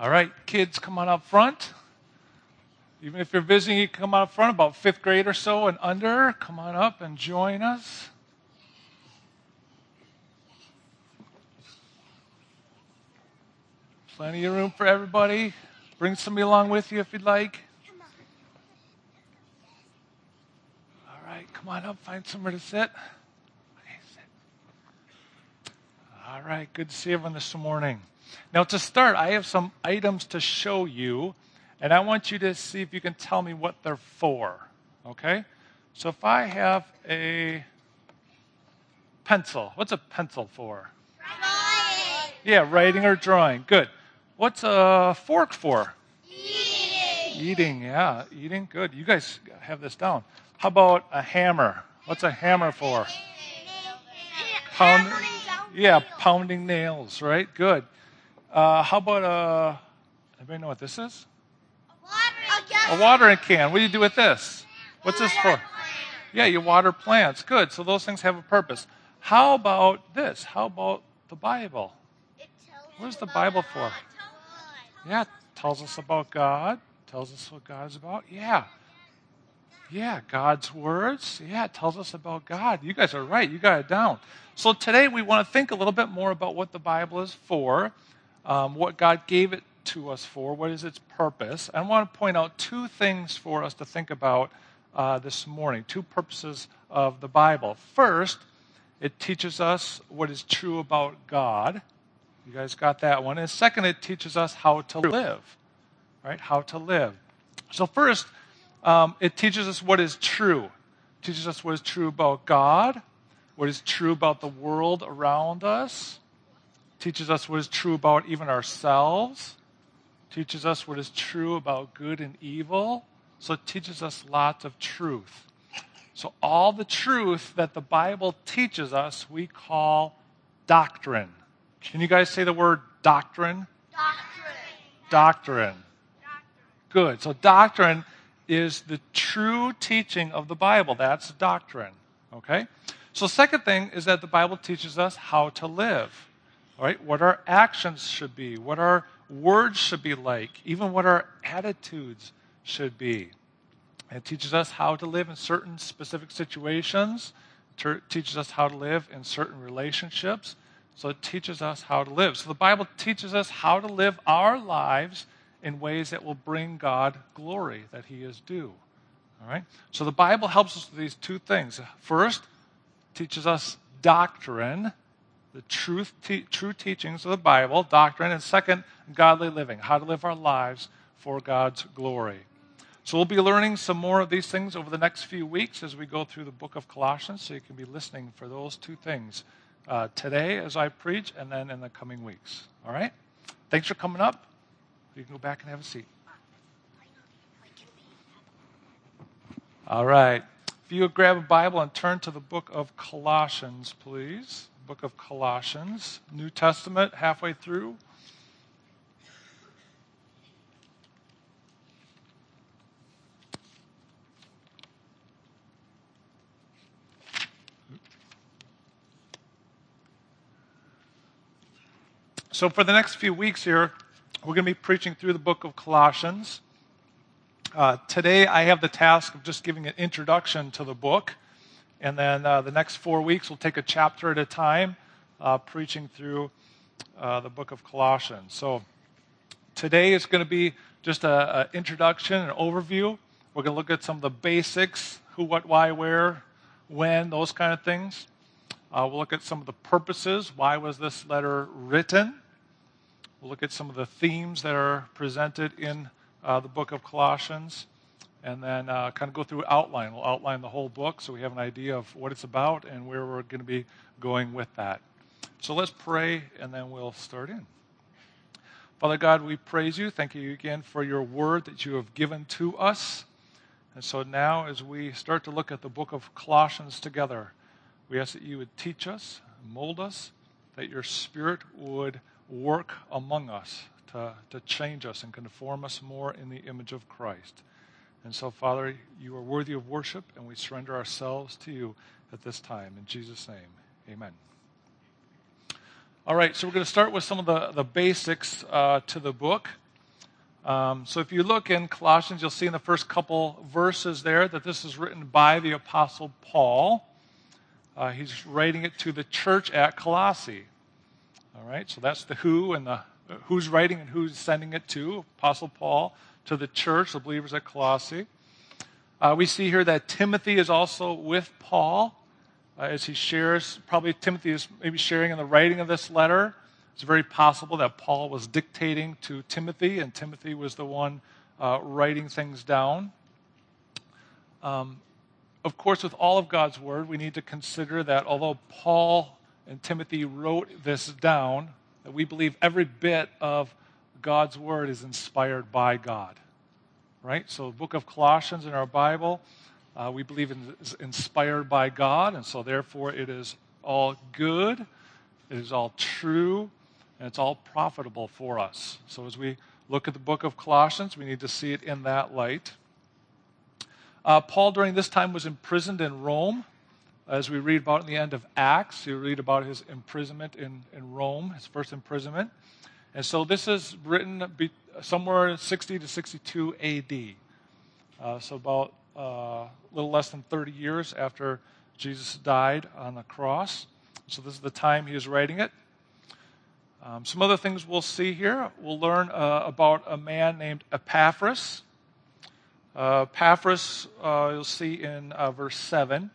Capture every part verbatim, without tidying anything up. All right, kids, come on up front. Even if you're visiting, you can come on up front, about fifth grade or so and under. Come on up and join us. Plenty of room for everybody. Bring somebody along with you if you'd like. All right, come on up, find somewhere to sit. All right, good to see everyone this morning. Now, to start, I have some items to show you, and I want you to see if you can tell me what they're for, okay? So if I have a pencil, what's a pencil for? Writing. Yeah, writing or drawing, good. What's a fork for? Eating. Eating, yeah, eating, good. You guys have this down. How about a hammer? What's a hammer for? Pound. Yeah, pounding nails, right? Good. Uh, how about a, anybody know what this is? A watering, a watering can. What do you do with this? What's this for? Yeah, you water plants. Good. So those things have a purpose. How about this? How about the Bible? What is the Bible for? Yeah, it tells us about God. It tells us what God is about. Yeah. Yeah, God's words. Yeah, it tells us about God. You guys are right. You got it down. So today we want to think a little bit more about what the Bible is for, um, what God gave it to us for, what is its purpose. I want to point out two things for us to think about uh, this morning, two purposes of the Bible. First, it teaches us what is true about God. You guys got that one. And second, it teaches us how to live, right? How to live. So first, Um, it teaches us what is true. It teaches us what is true about God, what is true about the world around us. It teaches us what is true about even ourselves. It teaches us what is true about good and evil. So it teaches us lots of truth. So all the truth that the Bible teaches us, we call doctrine. Can you guys say the word doctrine? Doctrine. Doctrine. Doctrine. Good. So doctrine is the true teaching of the Bible. That's doctrine, okay? So second thing is that the Bible teaches us how to live, all right? What our actions should be, what our words should be like, even what our attitudes should be. It teaches us how to live in certain specific situations. It teaches us how to live in certain relationships. So it teaches us how to live. So the Bible teaches us how to live our lives in ways that will bring God glory that he is due, all right? So the Bible helps us with these two things. First, teaches us doctrine, the truth, te- true teachings of the Bible, doctrine, and second, godly living, how to live our lives for God's glory. So we'll be learning some more of these things over the next few weeks as we go through the book of Colossians, so you can be listening for those two things uh, today as I preach and then in the coming weeks, all right? Thanks for coming up. You can go back and have a seat. All right. If you would grab a Bible and turn to the book of Colossians, please. Book of Colossians, New Testament, halfway through. So for the next few weeks here, we're going to be preaching through the book of Colossians. Uh, today, I have the task of just giving an introduction to the book. And then uh, the next four weeks, we'll take a chapter at a time, uh, preaching through uh, the book of Colossians. So today is going to be just an introduction, an overview. We're going to look at some of the basics, who, what, why, where, when, those kind of things. Uh, we'll look at some of the purposes. Why was this letter written? We'll look at some of the themes that are presented in uh, the book of Colossians, and then uh, kind of go through outline. We'll outline the whole book so we have an idea of what it's about and where we're going to be going with that. So let's pray, and then we'll start in. Father God, we praise you. Thank you again for your word that you have given to us. And so now as we start to look at the book of Colossians together, we ask that you would teach us, mold us, that your Spirit would work among us to, to change us and conform us more in the image of Christ. And so, Father, you are worthy of worship, and we surrender ourselves to you at this time. In Jesus' name, amen. All right, so we're going to start with some of the, the basics uh, to the book. Um, so if you look in Colossians, you'll see in the first couple verses there that this is written by the Apostle Paul. Uh, he's writing it to the church at Colossae. All right, so that's the who and the who's writing and who's sending it to. Apostle Paul to the church, the believers at Colossae. Uh, we see here that Timothy is also with Paul uh, as he shares. Probably Timothy is maybe sharing in the writing of this letter. It's very possible that Paul was dictating to Timothy, and Timothy was the one uh, writing things down. Um, of course, with all of God's word, we need to consider that although Paul and Timothy wrote this down, that we believe every bit of God's word is inspired by God, right? So the book of Colossians in our Bible, uh, we believe is inspired by God, and so therefore it is all good, it is all true, and it's all profitable for us. So as we look at the book of Colossians, we need to see it in that light. Uh, Paul, during this time, was imprisoned in Rome. As we read about in the end of Acts, you read about his imprisonment in, in Rome, his first imprisonment. And so this is written be, somewhere sixty to sixty-two A D Uh, so about uh, a little less than thirty years after Jesus died on the cross. So this is the time he is writing it. Um, some other things we'll see here. We'll learn uh, about a man named Epaphras. Uh, Epaphras, uh, you'll see in uh, verse seven.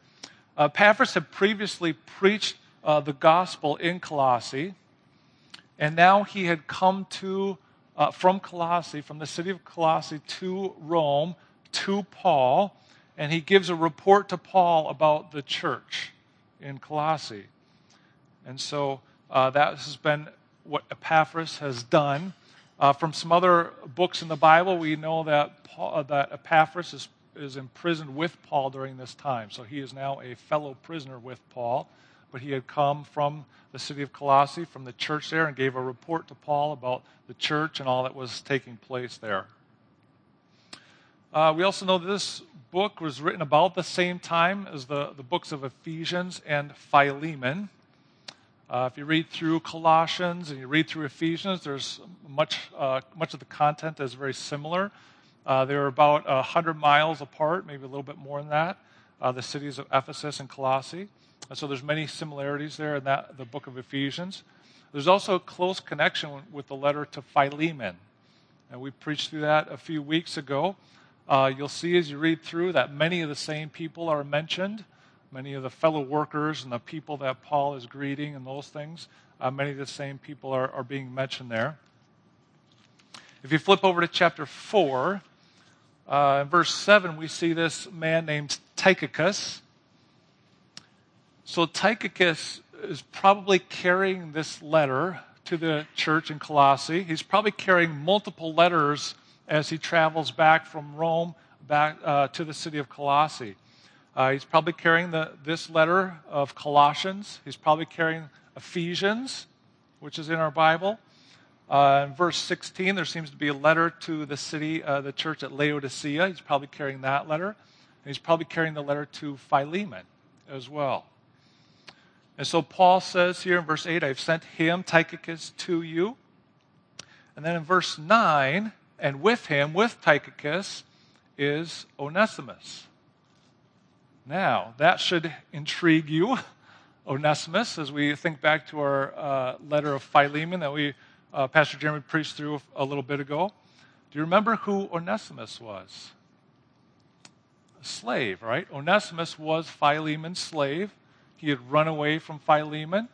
Uh, Epaphras had previously preached uh, the gospel in Colossae, and now he had come to uh, from Colossae, from the city of Colossae to Rome, to Paul, and he gives a report to Paul about the church in Colossae. And so uh, that has been what Epaphras has done. Uh, from some other books in the Bible, we know that Paul, uh, that Epaphras is, is imprisoned with Paul during this time. So he is now a fellow prisoner with Paul. But he had come from the city of Colossae, from the church there, and gave a report to Paul about the church and all that was taking place there. Uh, we also know that this book was written about the same time as the, the books of Ephesians and Philemon. Uh, if you read through Colossians and you read through Ephesians, there's much uh, much of the content that is very similar. Uh, they're about one hundred miles apart, maybe a little bit more than that, uh, the cities of Ephesus and Colossae. And so there's many similarities there in that the book of Ephesians. There's also a close connection with the letter to Philemon. And we preached through that a few weeks ago. Uh, you'll see as you read through that many of the same people are mentioned. Many of the fellow workers and the people that Paul is greeting and those things, uh, many of the same people are, are being mentioned there. If you flip over to chapter four, uh, in verse seven, we see this man named Tychicus. So Tychicus is probably carrying this letter to the church in Colossae. He's probably carrying multiple letters as he travels back from Rome back uh, to the city of Colossae. Uh, he's probably carrying the, this letter of Colossians. He's probably carrying Ephesians, which is in our Bible. Uh, in verse sixteen, there seems to be a letter to the city, uh, the church at Laodicea. He's probably carrying that letter. And he's probably carrying the letter to Philemon as well. And so Paul says here in verse eight, I've sent him, Tychicus, to you. And then in verse nine, and with him, with Tychicus, is Onesimus. Now, that should intrigue you, Onesimus, as we think back to our uh, letter of Philemon that we, uh, Pastor Jeremy preached through a little bit ago. Do you remember who Onesimus was? A slave, right? Onesimus was Philemon's slave. He had run away from Philemon.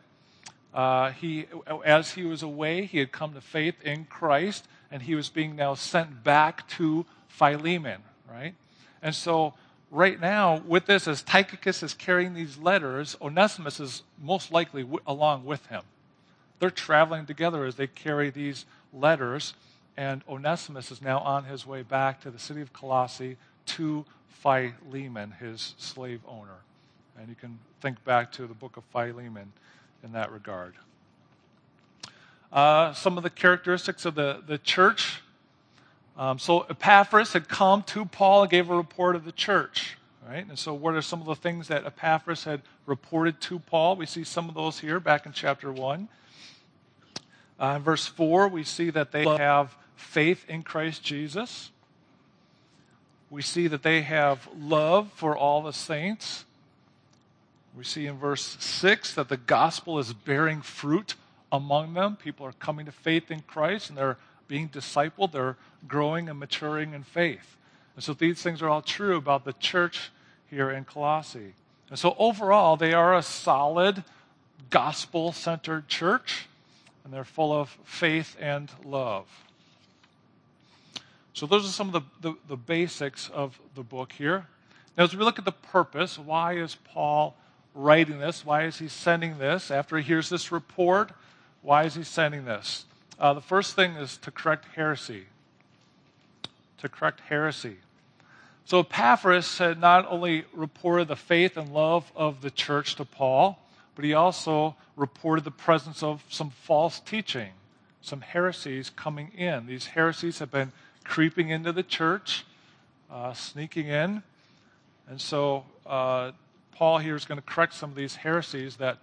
Uh, he, as he was away, he had come to faith in Christ, and he was being now sent back to Philemon, right? And so right now, with this, as Tychicus is carrying these letters, Onesimus is most likely w- along with him. They're traveling together as they carry these letters, and Onesimus is now on his way back to the city of Colossae to Philemon, his slave owner. And you can think back to the book of Philemon in that regard. Uh, some of the characteristics of the, the church. Um, so Epaphras had come to Paul and gave a report of the church, right? And so what are some of the things that Epaphras had reported to Paul? We see some of those here back in chapter one. Uh, in verse four, we see that they have faith in Christ Jesus. We see that they have love for all the saints. We see in verse six that the gospel is bearing fruit among them. People are coming to faith in Christ, and they're being discipled. They're growing and maturing in faith. And so these things are all true about the church here in Colossae. And so overall, they are a solid, gospel-centered church, and they're full of faith and love. So those are some of the, the, the basics of the book here. Now, as we look at the purpose, why is Paul writing this? Why is he sending this? After he hears this report, why is he sending this? Uh, the first thing is to correct heresy. To correct heresy. So Epaphras had not only reported the faith and love of the church to Paul, but he also reported the presence of some false teaching, some heresies coming in. These heresies have been creeping into the church, uh, sneaking in. And so uh, Paul here is going to correct some of these heresies that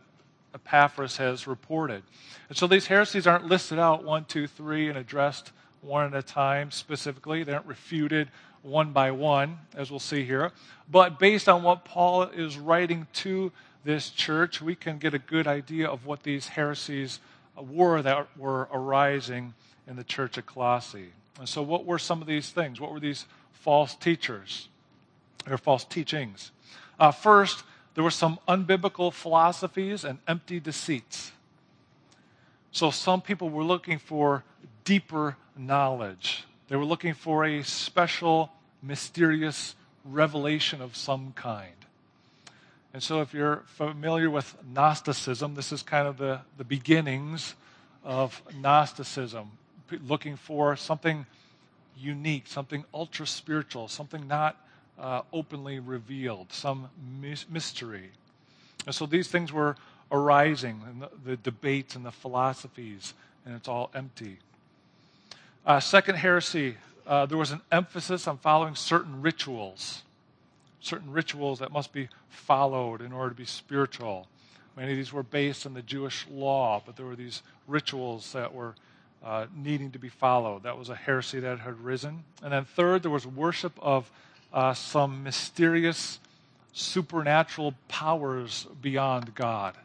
Epaphras has reported. And so these heresies aren't listed out one, two, three, and addressed one at a time specifically. They aren't refuted one by one, as we'll see here. But based on what Paul is writing to this church, we can get a good idea of what these heresies were that were arising in the church at Colossae. And so what were some of these things? What were these false teachers or false teachings? Uh, first, there were some unbiblical philosophies and empty deceits. So some people were looking for deeper knowledge. They were looking for a special, mysterious revelation of some kind. And so if you're familiar with Gnosticism, this is kind of the, the beginnings of Gnosticism, looking for something unique, something ultra-spiritual, something not uh, openly revealed, some mystery. And so these things were arising, and the, the debates and the philosophies, and it's all empty. Uh, second heresy, uh, there was an emphasis on following certain rituals, certain rituals that must be followed in order to be spiritual. Many of these were based on the Jewish law, but there were these rituals that were uh, needing to be followed. That was a heresy that had risen. And then third, there was worship of uh, some mysterious supernatural powers beyond God.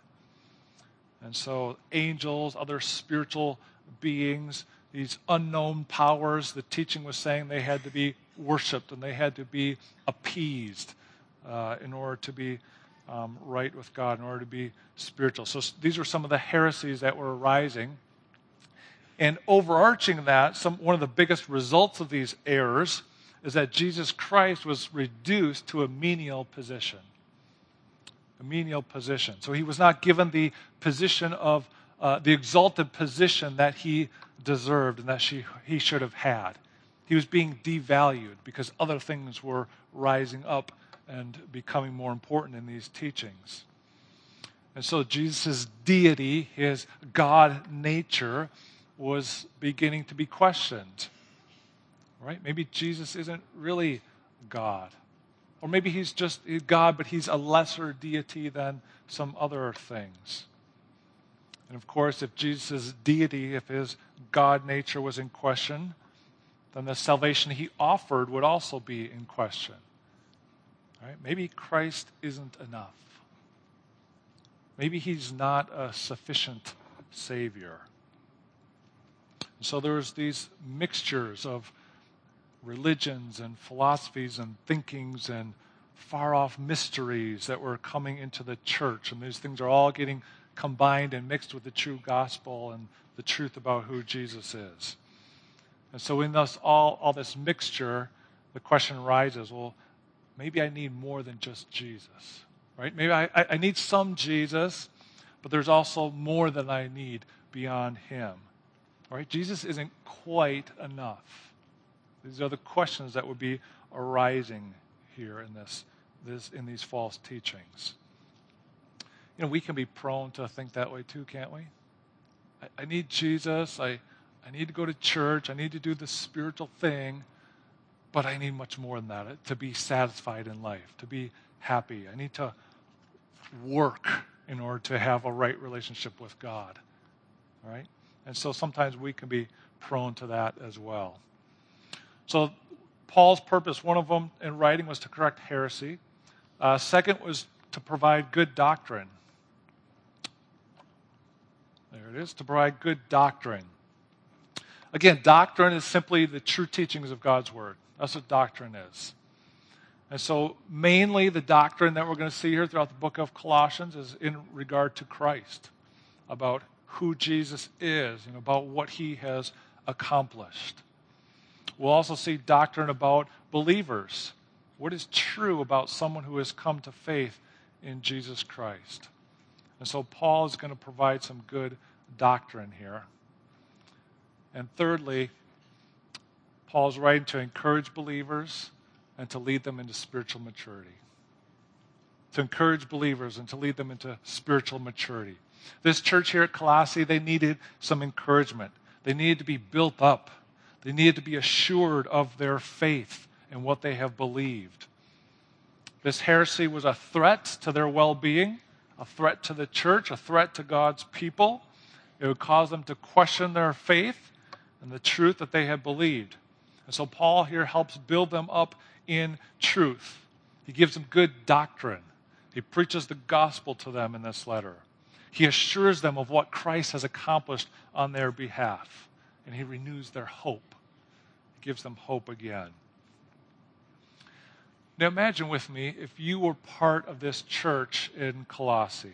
And so angels, other spiritual beings, these unknown powers, the teaching was saying they had to be worshipped and they had to be appeased uh, in order to be um, right with God, in order to be spiritual. So these were some of the heresies that were arising. And overarching that, some, one of the biggest results of these errors is that Jesus Christ was reduced to a menial position. A menial position. So he was not given the position of Uh, the exalted position that he deserved and that she, he should have had. He was being devalued because other things were rising up and becoming more important in these teachings. And so Jesus' deity, his God nature, was beginning to be questioned. Right? Maybe Jesus isn't really God. Or maybe he's just God, but he's a lesser deity than some other things. And, of course, if Jesus' deity, if his God nature was in question, then the salvation he offered would also be in question. Right? Maybe Christ isn't enough. Maybe he's not a sufficient Savior. And so there's these mixtures of religions and philosophies and thinkings and far-off mysteries that were coming into the church. And these things are all getting combined and mixed with the true gospel and the truth about who Jesus is. And so in this, all, all this mixture, the question arises, well, maybe I need more than just Jesus, right? Maybe I, I need some Jesus, but there's also more than I need beyond him, right? Jesus isn't quite enough. These are the questions that would be arising here in this, this in these false teachings. You know, we can be prone to think that way too, can't we? I, I need Jesus. I, I need to go to church. I need to do this spiritual thing. But I need much more than that to be satisfied in life, to be happy. I need to work in order to have a right relationship with God. All right? And so sometimes we can be prone to that as well. So Paul's purpose, one of them in writing, was to correct heresy. Uh, second was to provide good doctrine. There it is, to provide good doctrine. Again, doctrine is simply the true teachings of God's word. That's what doctrine is. And so mainly the doctrine that we're going to see here throughout the book of Colossians is in regard to Christ, about who Jesus is and about what he has accomplished. We'll also see doctrine about believers. What is true about someone who has come to faith in Jesus Christ? And so Paul is going to provide some good doctrine here. And thirdly, Paul's writing to encourage believers and to lead them into spiritual maturity. To encourage believers and to lead them into spiritual maturity. This church here at Colossae, they needed some encouragement. They needed to be built up. They needed to be assured of their faith and what they have believed. This heresy was a threat to their well-being, a threat to the church, a threat to God's people. It would cause them to question their faith and the truth that they had believed. And so Paul here helps build them up in truth. He gives them good doctrine. He preaches the gospel to them in this letter. He assures them of what Christ has accomplished on their behalf. And he renews their hope. He gives them hope again. Now imagine with me if you were part of this church in Colossae.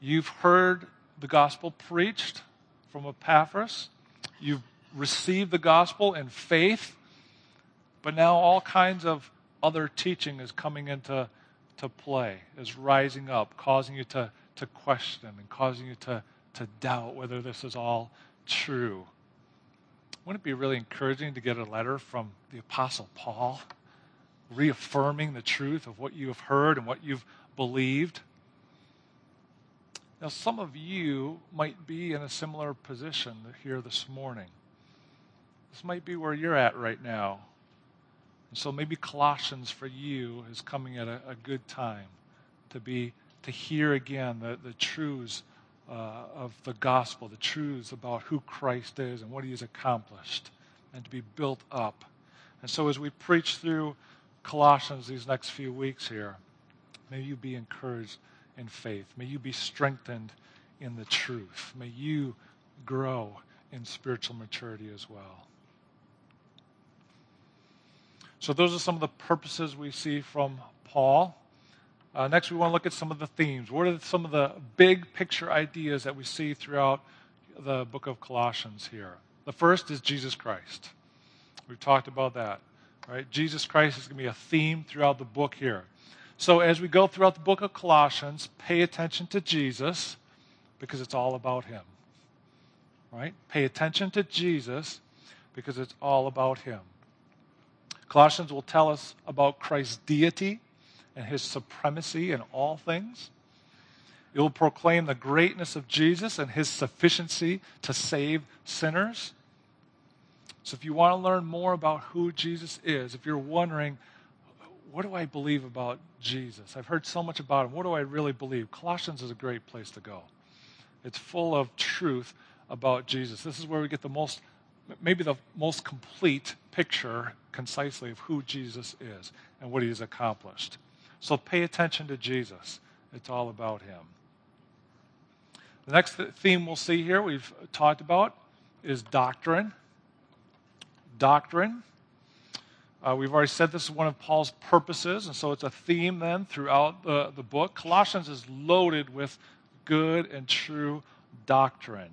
You've heard the gospel preached from Epaphras. You've received the gospel in faith. But now all kinds of other teaching is coming into to play, is rising up, causing you to, to question and causing you to, to doubt whether this is all true. Wouldn't it be really encouraging to get a letter from the Apostle Paul reaffirming the truth of what you have heard and what you've believed? Now, some of you might be in a similar position here this morning. This might be where you're at right now. And so maybe Colossians for you is coming at a, a good time to be to hear again the, the truths Uh, of the gospel, the truths about who Christ is and what he has accomplished, and to be built up. And so as we preach through Colossians these next few weeks here, may you be encouraged in faith. May you be strengthened in the truth. May you grow in spiritual maturity as well. So those are some of the purposes we see from Paul. Uh, next, we want to look at some of the themes. What are some of the big picture ideas that we see throughout the book of Colossians here? The first is Jesus Christ. We've talked about that, right? Jesus Christ is going to be a theme throughout the book here. So as we go throughout the book of Colossians, pay attention to Jesus because it's all about him, right? Pay attention to Jesus because it's all about him. Colossians will tell us about Christ's deity and his supremacy in all things. It will proclaim the greatness of Jesus and his sufficiency to save sinners. So if you want to learn more about who Jesus is, if you're wondering, what do I believe about Jesus? I've heard so much about him. What do I really believe? Colossians is a great place to go. It's full of truth about Jesus. This is where we get the most, maybe the most complete picture, concisely, of who Jesus is and what he has accomplished. So pay attention to Jesus. It's all about him. The next theme we'll see here we've talked about is doctrine. Doctrine. Uh, we've already said this is one of Paul's purposes, and so it's a theme then throughout the, the book. Colossians is loaded with good and true doctrine.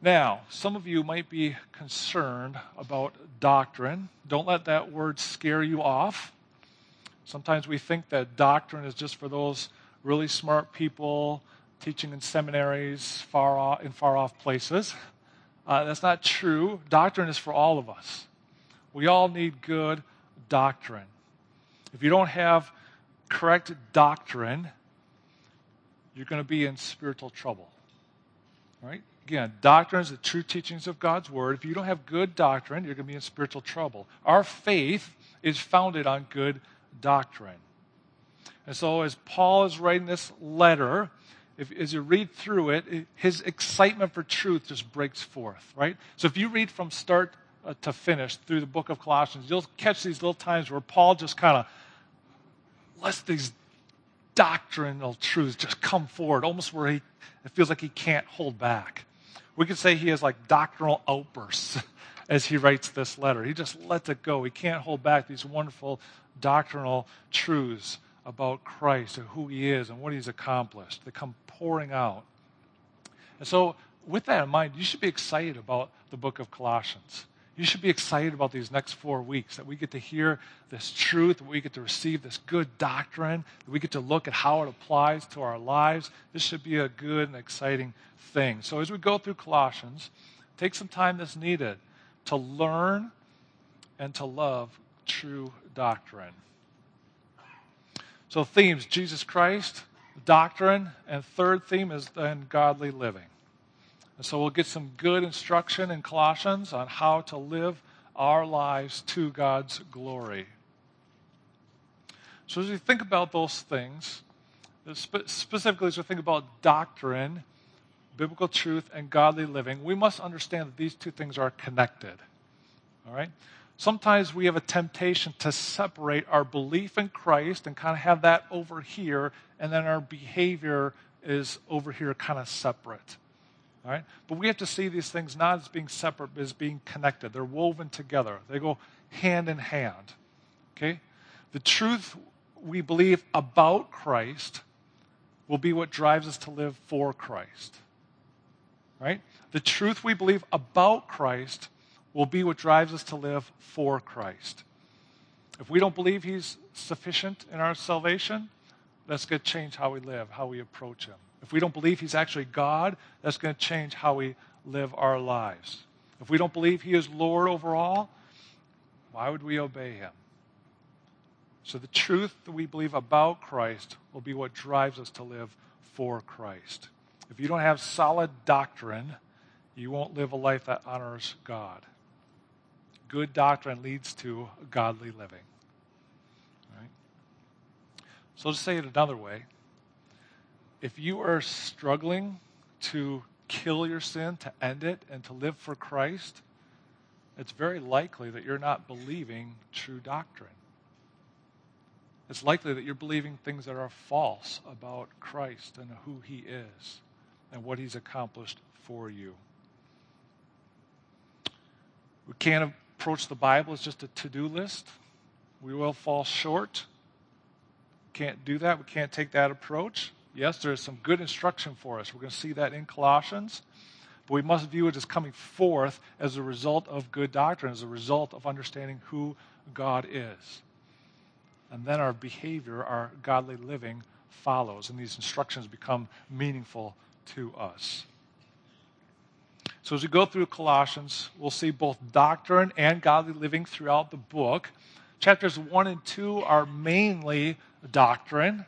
Now, some of you might be concerned about doctrine. Don't let that word scare you off. Sometimes we think that doctrine is just for those really smart people teaching in seminaries far off, in far-off places. Uh, that's not true. Doctrine is for all of us. We all need good doctrine. If you don't have correct doctrine, you're going to be in spiritual trouble. Right? Again, doctrine is the true teachings of God's word. If you don't have good doctrine, you're going to be in spiritual trouble. Our faith is founded on good doctrine. doctrine. And so as Paul is writing this letter, if, as you read through it, his excitement for truth just breaks forth, right? So if you read from start to finish through the book of Colossians, you'll catch these little times where Paul just kind of lets these doctrinal truths just come forward, almost where he, it feels like he can't hold back. We could say he has like doctrinal outbursts as he writes this letter. He just lets it go. He can't hold back these wonderful doctrinal truths about Christ and who he is and what he's accomplished. They come pouring out. And so with that in mind, you should be excited about the book of Colossians. You should be excited about these next four weeks, that we get to hear this truth, that we get to receive this good doctrine, that we get to look at how it applies to our lives. This should be a good and exciting thing. So as we go through Colossians, take some time that's needed to learn and to love true doctrine. So themes, Jesus Christ, doctrine, and third theme is then godly living. And so we'll get some good instruction in Colossians on how to live our lives to God's glory. So as we think about those things, specifically as we think about doctrine, biblical truth, and godly living, we must understand that these two things are connected. All right? Sometimes we have a temptation to separate our belief in Christ and kind of have that over here, and then our behavior is over here kind of separate. All right? But we have to see these things not as being separate, but as being connected. They're woven together. They go hand in hand. Okay? The truth we believe about Christ will be what drives us to live for Christ. Right? The truth we believe about Christ will be what drives us to live for Christ. If we don't believe he's sufficient in our salvation, that's going to change how we live, how we approach him. If we don't believe he's actually God, that's going to change how we live our lives. If we don't believe he is Lord over all, why would we obey him? So the truth that we believe about Christ will be what drives us to live for Christ. If you don't have solid doctrine, you won't live a life that honors God. Good doctrine leads to godly living. Right? So to say it another way, if you are struggling to kill your sin, to end it, and to live for Christ, it's very likely that you're not believing true doctrine. It's likely that you're believing things that are false about Christ and who he is and what he's accomplished for you. We can't approach the Bible as just a to-do list. We will fall short. Can't do that. We can't take that approach. Yes, there is some good instruction for us. We're going to see that in Colossians. But we must view it as coming forth as a result of good doctrine, as a result of understanding who God is. And then our behavior, our godly living follows, and these instructions become meaningful to us. So as we go through Colossians, we'll see both doctrine and godly living throughout the book. Chapters one and two are mainly doctrine,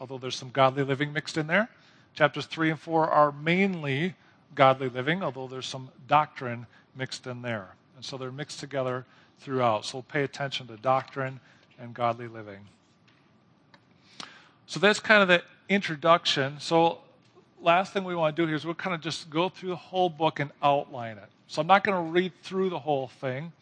although there's some godly living mixed in there. Chapters three and four are mainly godly living, although there's some doctrine mixed in there. And so they're mixed together throughout. So we'll pay attention to doctrine and godly living. So that's kind of the introduction. So last thing we want to do here is we'll kind of just go through the whole book and outline it. So I'm not going to read through the whole thing.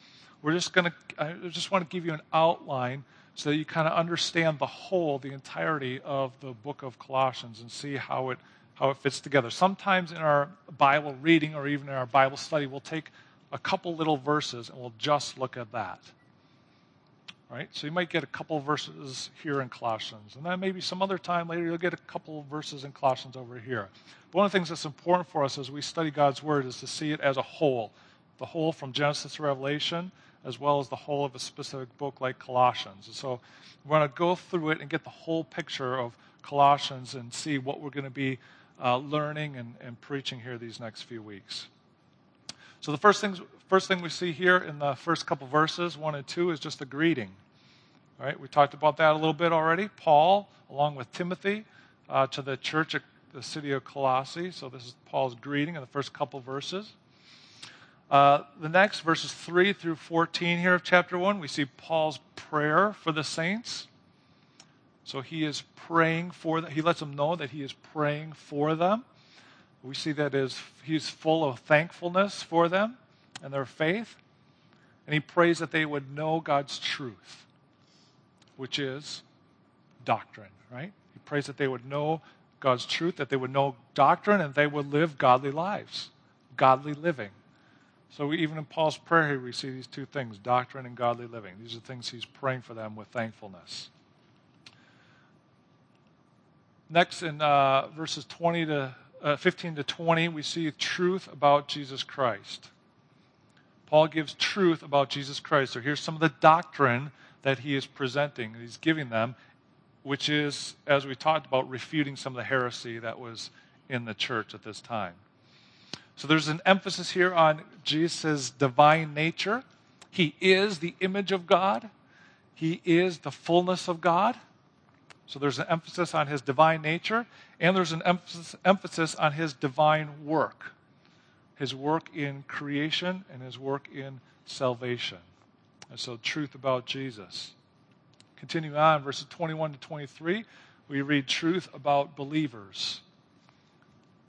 We're just going to, I just want to give you an outline so that you kind of understand the whole, the entirety of the book of Colossians and see how it, how it fits together. Sometimes in our Bible reading or even in our Bible study, we'll take a couple little verses and we'll just look at that. All right, so you might get a couple verses here in Colossians. And then maybe some other time later, you'll get a couple verses in Colossians over here. But one of the things that's important for us as we study God's Word is to see it as a whole. The whole from Genesis to Revelation, as well as the whole of a specific book like Colossians. And so we want to go through it and get the whole picture of Colossians and see what we're going to be uh, learning and, and preaching here these next few weeks. So the first things... First thing we see here in the first couple verses, one and two, is just the greeting. All right, we talked about that a little bit already. Paul, along with Timothy, uh, to the church at the city of Colossae. So this is Paul's greeting in the first couple verses. Uh, the next, verses three through fourteen here of chapter one, we see Paul's prayer for the saints. So he is praying for them. He lets them know that he is praying for them. We see that as he's full of thankfulness for them and their faith. And he prays that they would know God's truth, which is doctrine, right? He prays that they would know God's truth, that they would know doctrine, and they would live godly lives, godly living. So we, even in Paul's prayer here, we see these two things, doctrine and godly living. These are things he's praying for them with thankfulness. Next, in uh, verses twenty to uh, fifteen to twenty, we see truth about Jesus Christ. Paul gives truth about Jesus Christ. So here's some of the doctrine that he is presenting, he's giving them, which is, as we talked about, refuting some of the heresy that was in the church at this time. So there's an emphasis here on Jesus' divine nature. He is the image of God. He is the fullness of God. So there's an emphasis on his divine nature, and there's an emphasis, emphasis on his divine work, his work in creation and his work in salvation. And so truth about Jesus. Continuing on, verses twenty-one to twenty-three, we read truth about believers.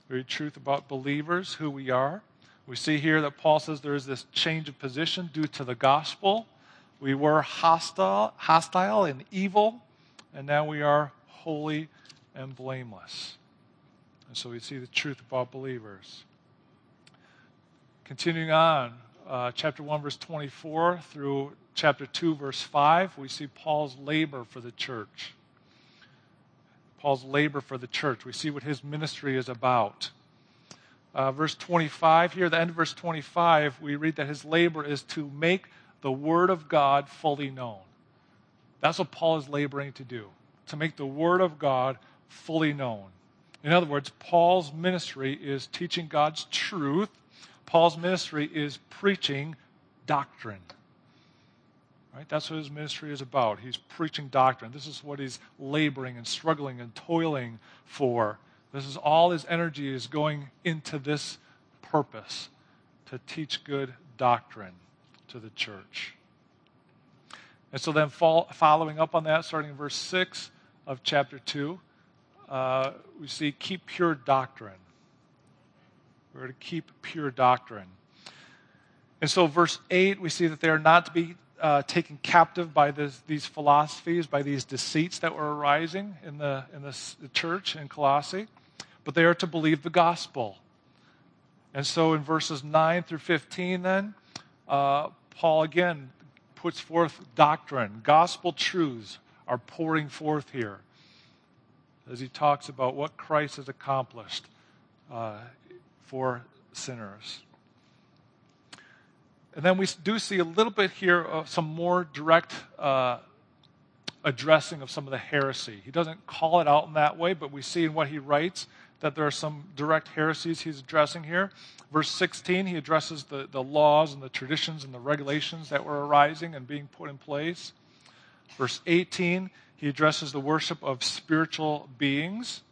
We read truth about believers, who we are. We see here that Paul says there is this change of position due to the gospel. We were hostile, hostile and evil, and now we are holy and blameless. And so we see the truth about believers. Continuing on, uh, chapter one, verse twenty-four through chapter two, verse five, we see Paul's labor for the church. Paul's labor for the church. We see what his ministry is about. Uh, verse twenty-five here, the end of verse twenty-five, we read that his labor is to make the word of God fully known. That's what Paul is laboring to do, to make the word of God fully known. In other words, Paul's ministry is teaching God's truth. Paul's ministry is preaching doctrine. Right? That's what his ministry is about. He's preaching doctrine. This is what he's laboring and struggling and toiling for. This is all his energy is going into this purpose, to teach good doctrine to the church. And so then fall, following up on that, starting in verse six of chapter two, uh, we see keep pure doctrine. We're to keep pure doctrine. And so verse eight, we see that they are not to be Uh, taken captive by this, these philosophies, by these deceits that were arising in the in the church in Colossae, but they are to believe the gospel. And so in verses nine through fifteen then, uh, Paul again puts forth doctrine. Gospel truths are pouring forth here as he talks about what Christ has accomplished uh, for sinners. And then we do see a little bit here of some more direct uh, addressing of some of the heresy. He doesn't call it out in that way, but we see in what he writes that there are some direct heresies he's addressing here. Verse sixteen, he addresses the, the laws and the traditions and the regulations that were arising and being put in place. Verse eighteen, he addresses the worship of spiritual beings.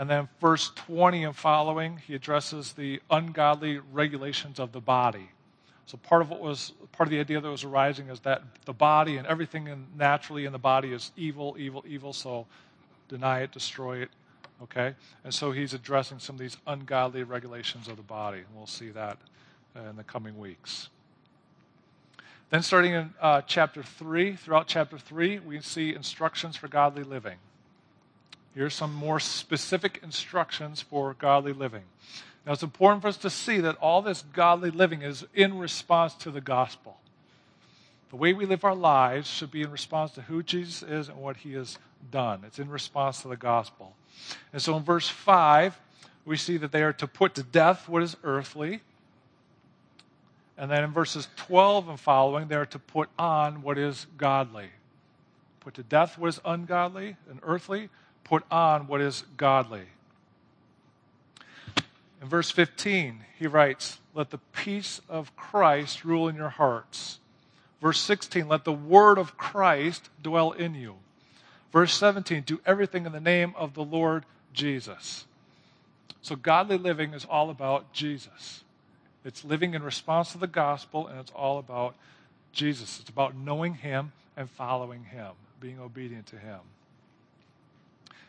And then verse twenty and following, he addresses the ungodly regulations of the body. So part of what was part of the idea that was arising is that the body and everything in, naturally in the body is evil, evil, evil. So deny it, destroy it. Okay? And so he's addressing some of these ungodly regulations of the body. And we'll see that in the coming weeks. Then starting in uh, chapter three, throughout chapter three, we see instructions for godly living. Here's some more specific instructions for godly living. Now, it's important for us to see that all this godly living is in response to the gospel. The way we live our lives should be in response to who Jesus is and what he has done. It's in response to the gospel. And so in verse five, we see that they are to put to death what is earthly. And then in verses twelve and following, they are to put on what is godly. Put to death what is ungodly and earthly. Put on what is godly. In verse fifteen, he writes, let the peace of Christ rule in your hearts. Verse sixteen, let the word of Christ dwell in you. Verse seventeen, do everything in the name of the Lord Jesus. So godly living is all about Jesus. It's living in response to the gospel, and it's all about Jesus. It's about knowing him and following him. being obedient to him.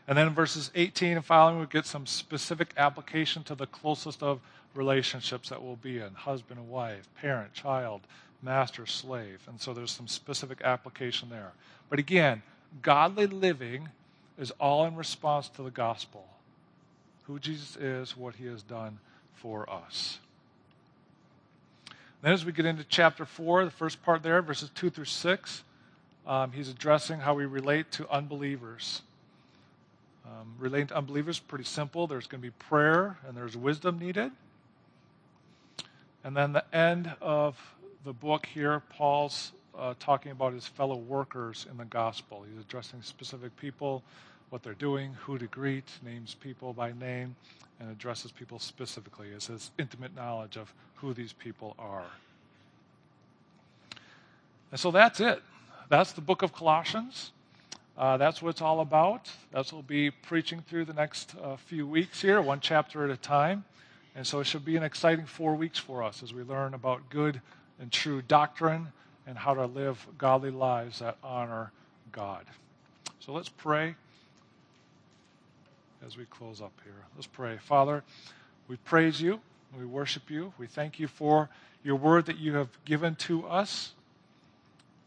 And then in verses eighteen and following, we get some specific application to the closest of relationships that we'll be in, husband and wife, parent, child, master, slave. And so there's some specific application there. But again, godly living is all in response to the gospel, who Jesus is, what he has done for us. Then as we get into chapter four, the first part there, verses two through six, um, he's addressing how we relate to unbelievers. Um, relating to unbelievers is pretty simple. There's going to be prayer and there's wisdom needed. And then the end of the book here, Paul's uh, talking about his fellow workers in the gospel. He's addressing specific people, what they're doing, who to greet, names people by name, and addresses people specifically. It's his intimate knowledge of who these people are. And so that's it. That's the book of Colossians. Uh, that's what it's all about. That's what we'll be preaching through the next uh, few weeks here, one chapter at a time. And so it should be an exciting four weeks for us as we learn about good and true doctrine and how to live godly lives that honor God. So let's pray as we close up here. Let's pray. Father, we praise you. We worship you. We thank you for your word that you have given to us.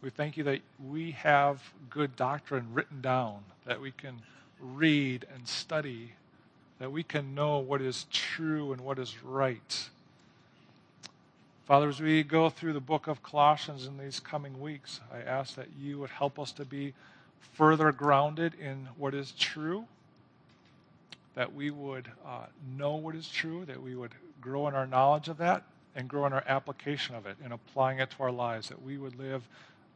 We thank you that we have good doctrine written down, that we can read and study, that we can know what is true and what is right. Father, as we go through the book of Colossians in these coming weeks, I ask that you would help us to be further grounded in what is true, that we would uh, know what is true, that we would grow in our knowledge of that and grow in our application of it and applying it to our lives, that we would live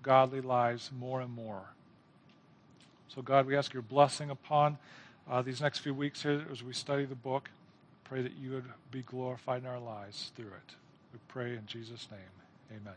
godly lives more and more. So God, we ask your blessing upon uh, these next few weeks here as we study the book. Pray that you would be glorified in our lives through it. We pray in Jesus' name. Amen.